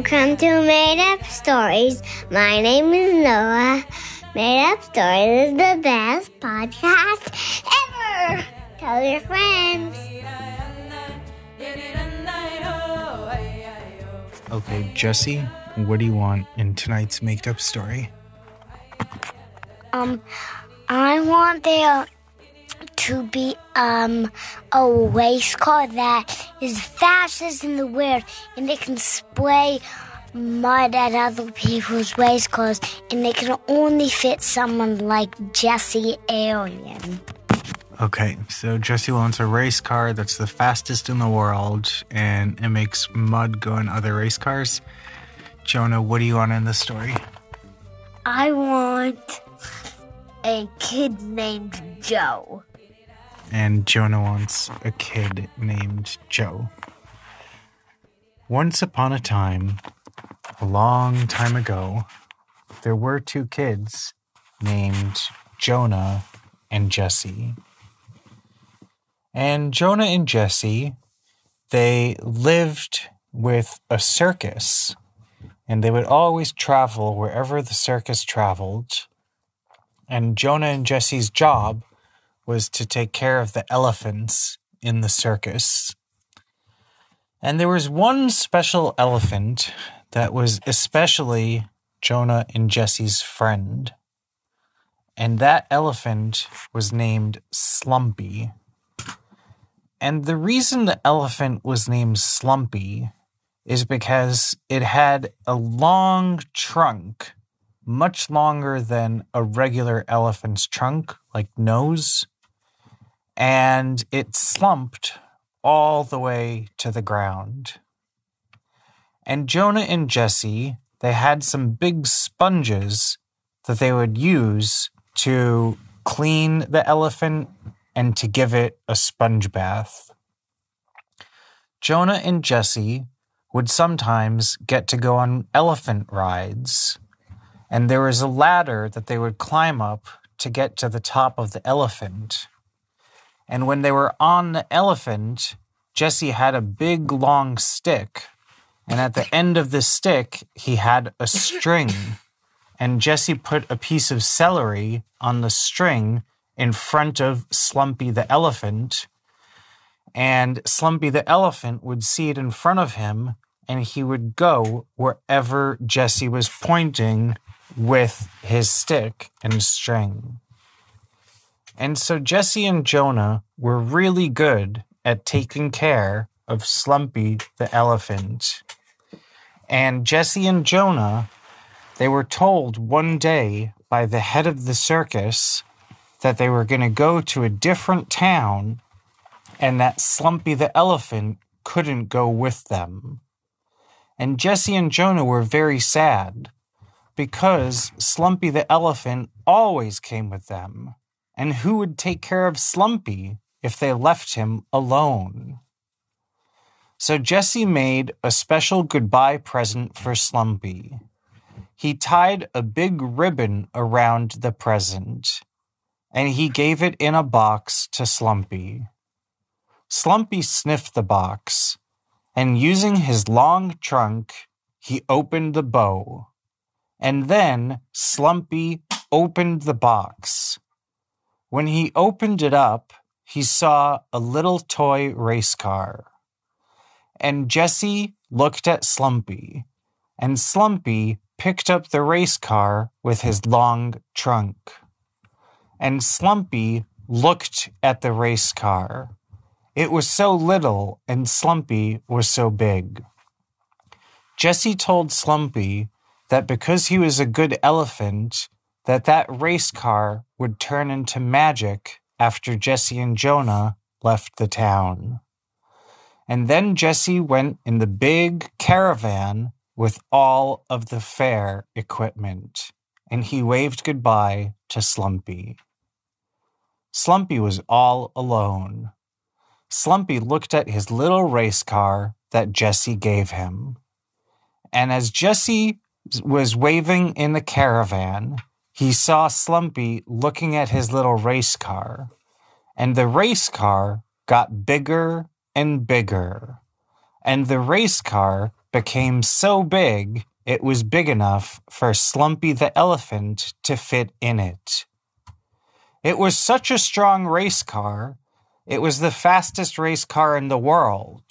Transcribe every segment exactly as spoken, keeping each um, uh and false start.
Welcome to Made Up Stories. My name is Noah. Made Up Stories is the best podcast ever. Tell your friends. Okay, Jesse, what do you want in tonight's Made Up Story? Um, I want there to be um a race car that is fastest in the world, and they can spray mud at other people's race cars, and they can only fit someone like Jesse Alien. Okay, so Jesse wants a race car that's the fastest in the world, and it makes mud go in other race cars. Jonah, what do you want in the story? I want a kid named Joe. And Jonah wants a kid named Joe. Once upon a time, a long time ago, there were two kids named Jonah and Jesse. And Jonah and Jesse, they lived with a circus, and they would always travel wherever the circus traveled. And Jonah and Jesse's job was to take care of the elephants in the circus. And there was one special elephant that was especially Jonah and Jesse's friend. And that elephant was named Slumpy. And the reason the elephant was named Slumpy is because it had a long trunk, much longer than a regular elephant's trunk, like nose. And it slumped all the way to the ground. And Jonah and Jesse, they had some big sponges that they would use to clean the elephant and to give it a sponge bath. Jonah and Jesse would sometimes get to go on elephant rides, and there was a ladder that they would climb up to get to the top of the elephant. And when they were on the elephant, Jesse had a big, long stick. And at the end of the stick, he had a string. And Jesse put a piece of celery on the string in front of Slumpy the elephant. And Slumpy the elephant would see it in front of him, and he would go wherever Jesse was pointing with his stick and string. And so Jesse and Jonah were really good at taking care of Slumpy the elephant. And Jesse and Jonah, they were told one day by the head of the circus that they were going to go to a different town and that Slumpy the elephant couldn't go with them. And Jesse and Jonah were very sad, because Slumpy the elephant always came with them. And who would take care of Slumpy if they left him alone? So Jesse made a special goodbye present for Slumpy. He tied a big ribbon around the present, and he gave it in a box to Slumpy. Slumpy sniffed the box, and using his long trunk, he opened the bow. And then Slumpy opened the box. When he opened it up, he saw a little toy race car. And Jesse looked at Slumpy, and Slumpy picked up the race car with his long trunk. And Slumpy looked at the race car. It was so little, and Slumpy was so big. Jesse told Slumpy that because he was a good elephant, that that race car would turn into magic after Jesse and Jonah left the town. And then Jesse went in the big caravan with all of the fair equipment, and he waved goodbye to Slumpy. Slumpy was all alone. Slumpy looked at his little race car that Jesse gave him. And as Jesse was waving in the caravan, he saw Slumpy looking at his little race car, and the race car got bigger and bigger, and the race car became so big it was big enough for Slumpy the elephant to fit in it. It was such a strong race car, it was the fastest race car in the world.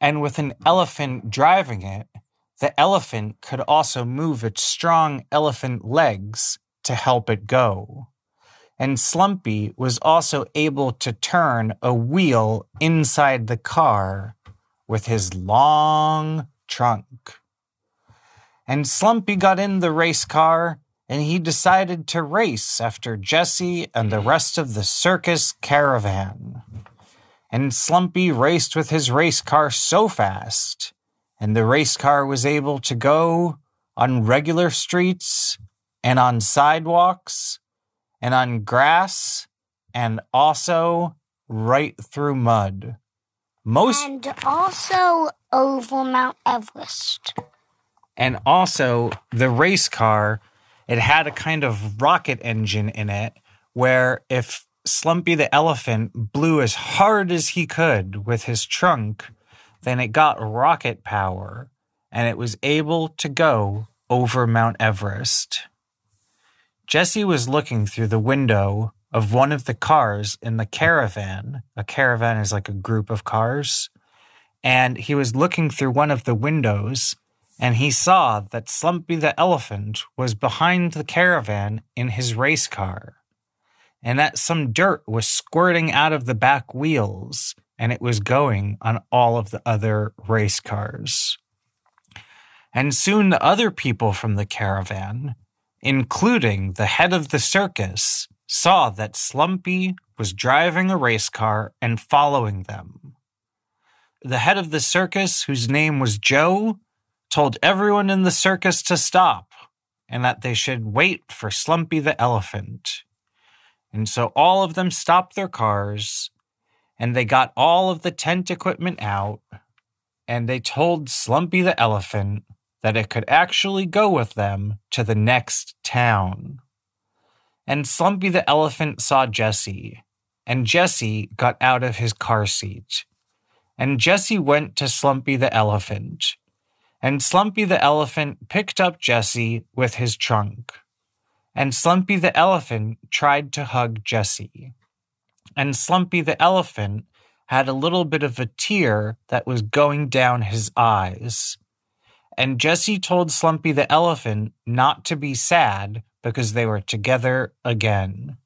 And with an elephant driving it, the elephant could also move its strong elephant legs to help it go. And Slumpy was also able to turn a wheel inside the car with his long trunk. And Slumpy got in the race car, and he decided to race after Jesse and the rest of the circus caravan. And Slumpy raced with his race car so fast, and the race car was able to go on regular streets, and on sidewalks, and on grass, and also right through mud. Most and also over Mount Everest. And also, the race car, it had a kind of rocket engine in it where if Slumpy the elephant blew as hard as he could with his trunk, then it got rocket power and it was able to go over Mount Everest. Jesse was looking through the window of one of the cars in the caravan. A caravan is like a group of cars. And he was looking through one of the windows, and he saw that Slumpy the elephant was behind the caravan in his race car, and that some dirt was squirting out of the back wheels, and it was going on all of the other race cars. And soon the other people from the caravan, including the head of the circus, saw that Slumpy was driving a race car and following them. The head of the circus, whose name was Joe, told everyone in the circus to stop and that they should wait for Slumpy the elephant. And so all of them stopped their cars, and they got all of the tent equipment out, and they told Slumpy the elephant that it could actually go with them to the next town. And Slumpy the elephant saw Jesse, and Jesse got out of his car seat. And Jesse went to Slumpy the elephant, and Slumpy the elephant picked up Jesse with his trunk. And Slumpy the elephant tried to hug Jesse. And Slumpy the elephant had a little bit of a tear that was going down his eyes. And Jesse told Slumpy the elephant not to be sad because they were together again.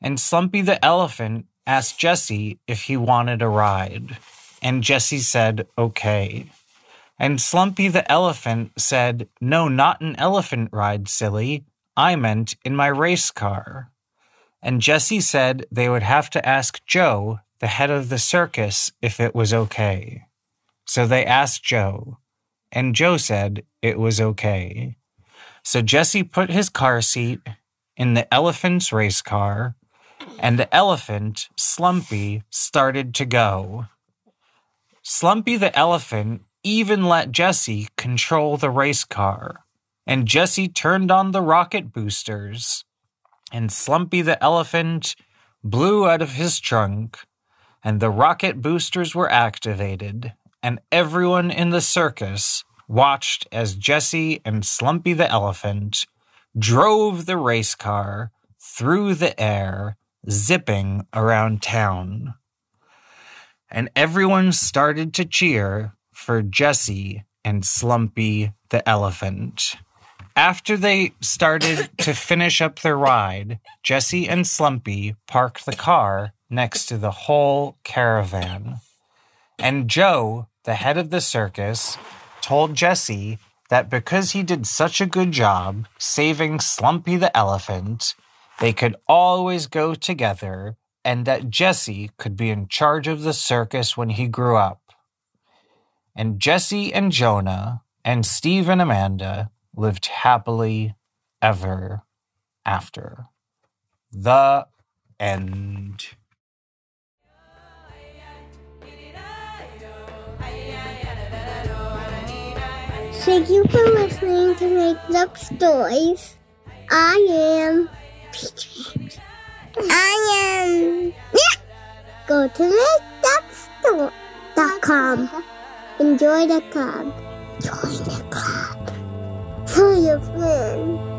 And Slumpy the elephant asked Jesse if he wanted a ride. And Jesse said, okay. And Slumpy the elephant said, no, not an elephant ride, silly. I meant in my race car. And Jesse said they would have to ask Joe, the head of the circus, if it was okay. So they asked Joe, and Joe said it was okay. So Jesse put his car seat in the elephant's race car, and the elephant, Slumpy, started to go. Slumpy the elephant even let Jesse control the race car, and Jesse turned on the rocket boosters, and Slumpy the elephant blew out of his trunk, and the rocket boosters were activated, and everyone in the circus watched as Jesse and Slumpy the elephant drove the race car through the air, zipping around town. And everyone started to cheer for Jesse and Slumpy the elephant. After they started to finish up their ride, Jesse and Slumpy parked the car next to the whole caravan. And Joe, the head of the circus, told Jesse that because he did such a good job saving Slumpy the elephant, they could always go together, and that Jesse could be in charge of the circus when he grew up. And Jesse and Jonah and Steve and Amanda lived happily ever after. The end. Thank you for listening to Make Up Stories. I am I am yeah. Go to make up store dot com. Enjoy the club. Join the club. Tell your friends.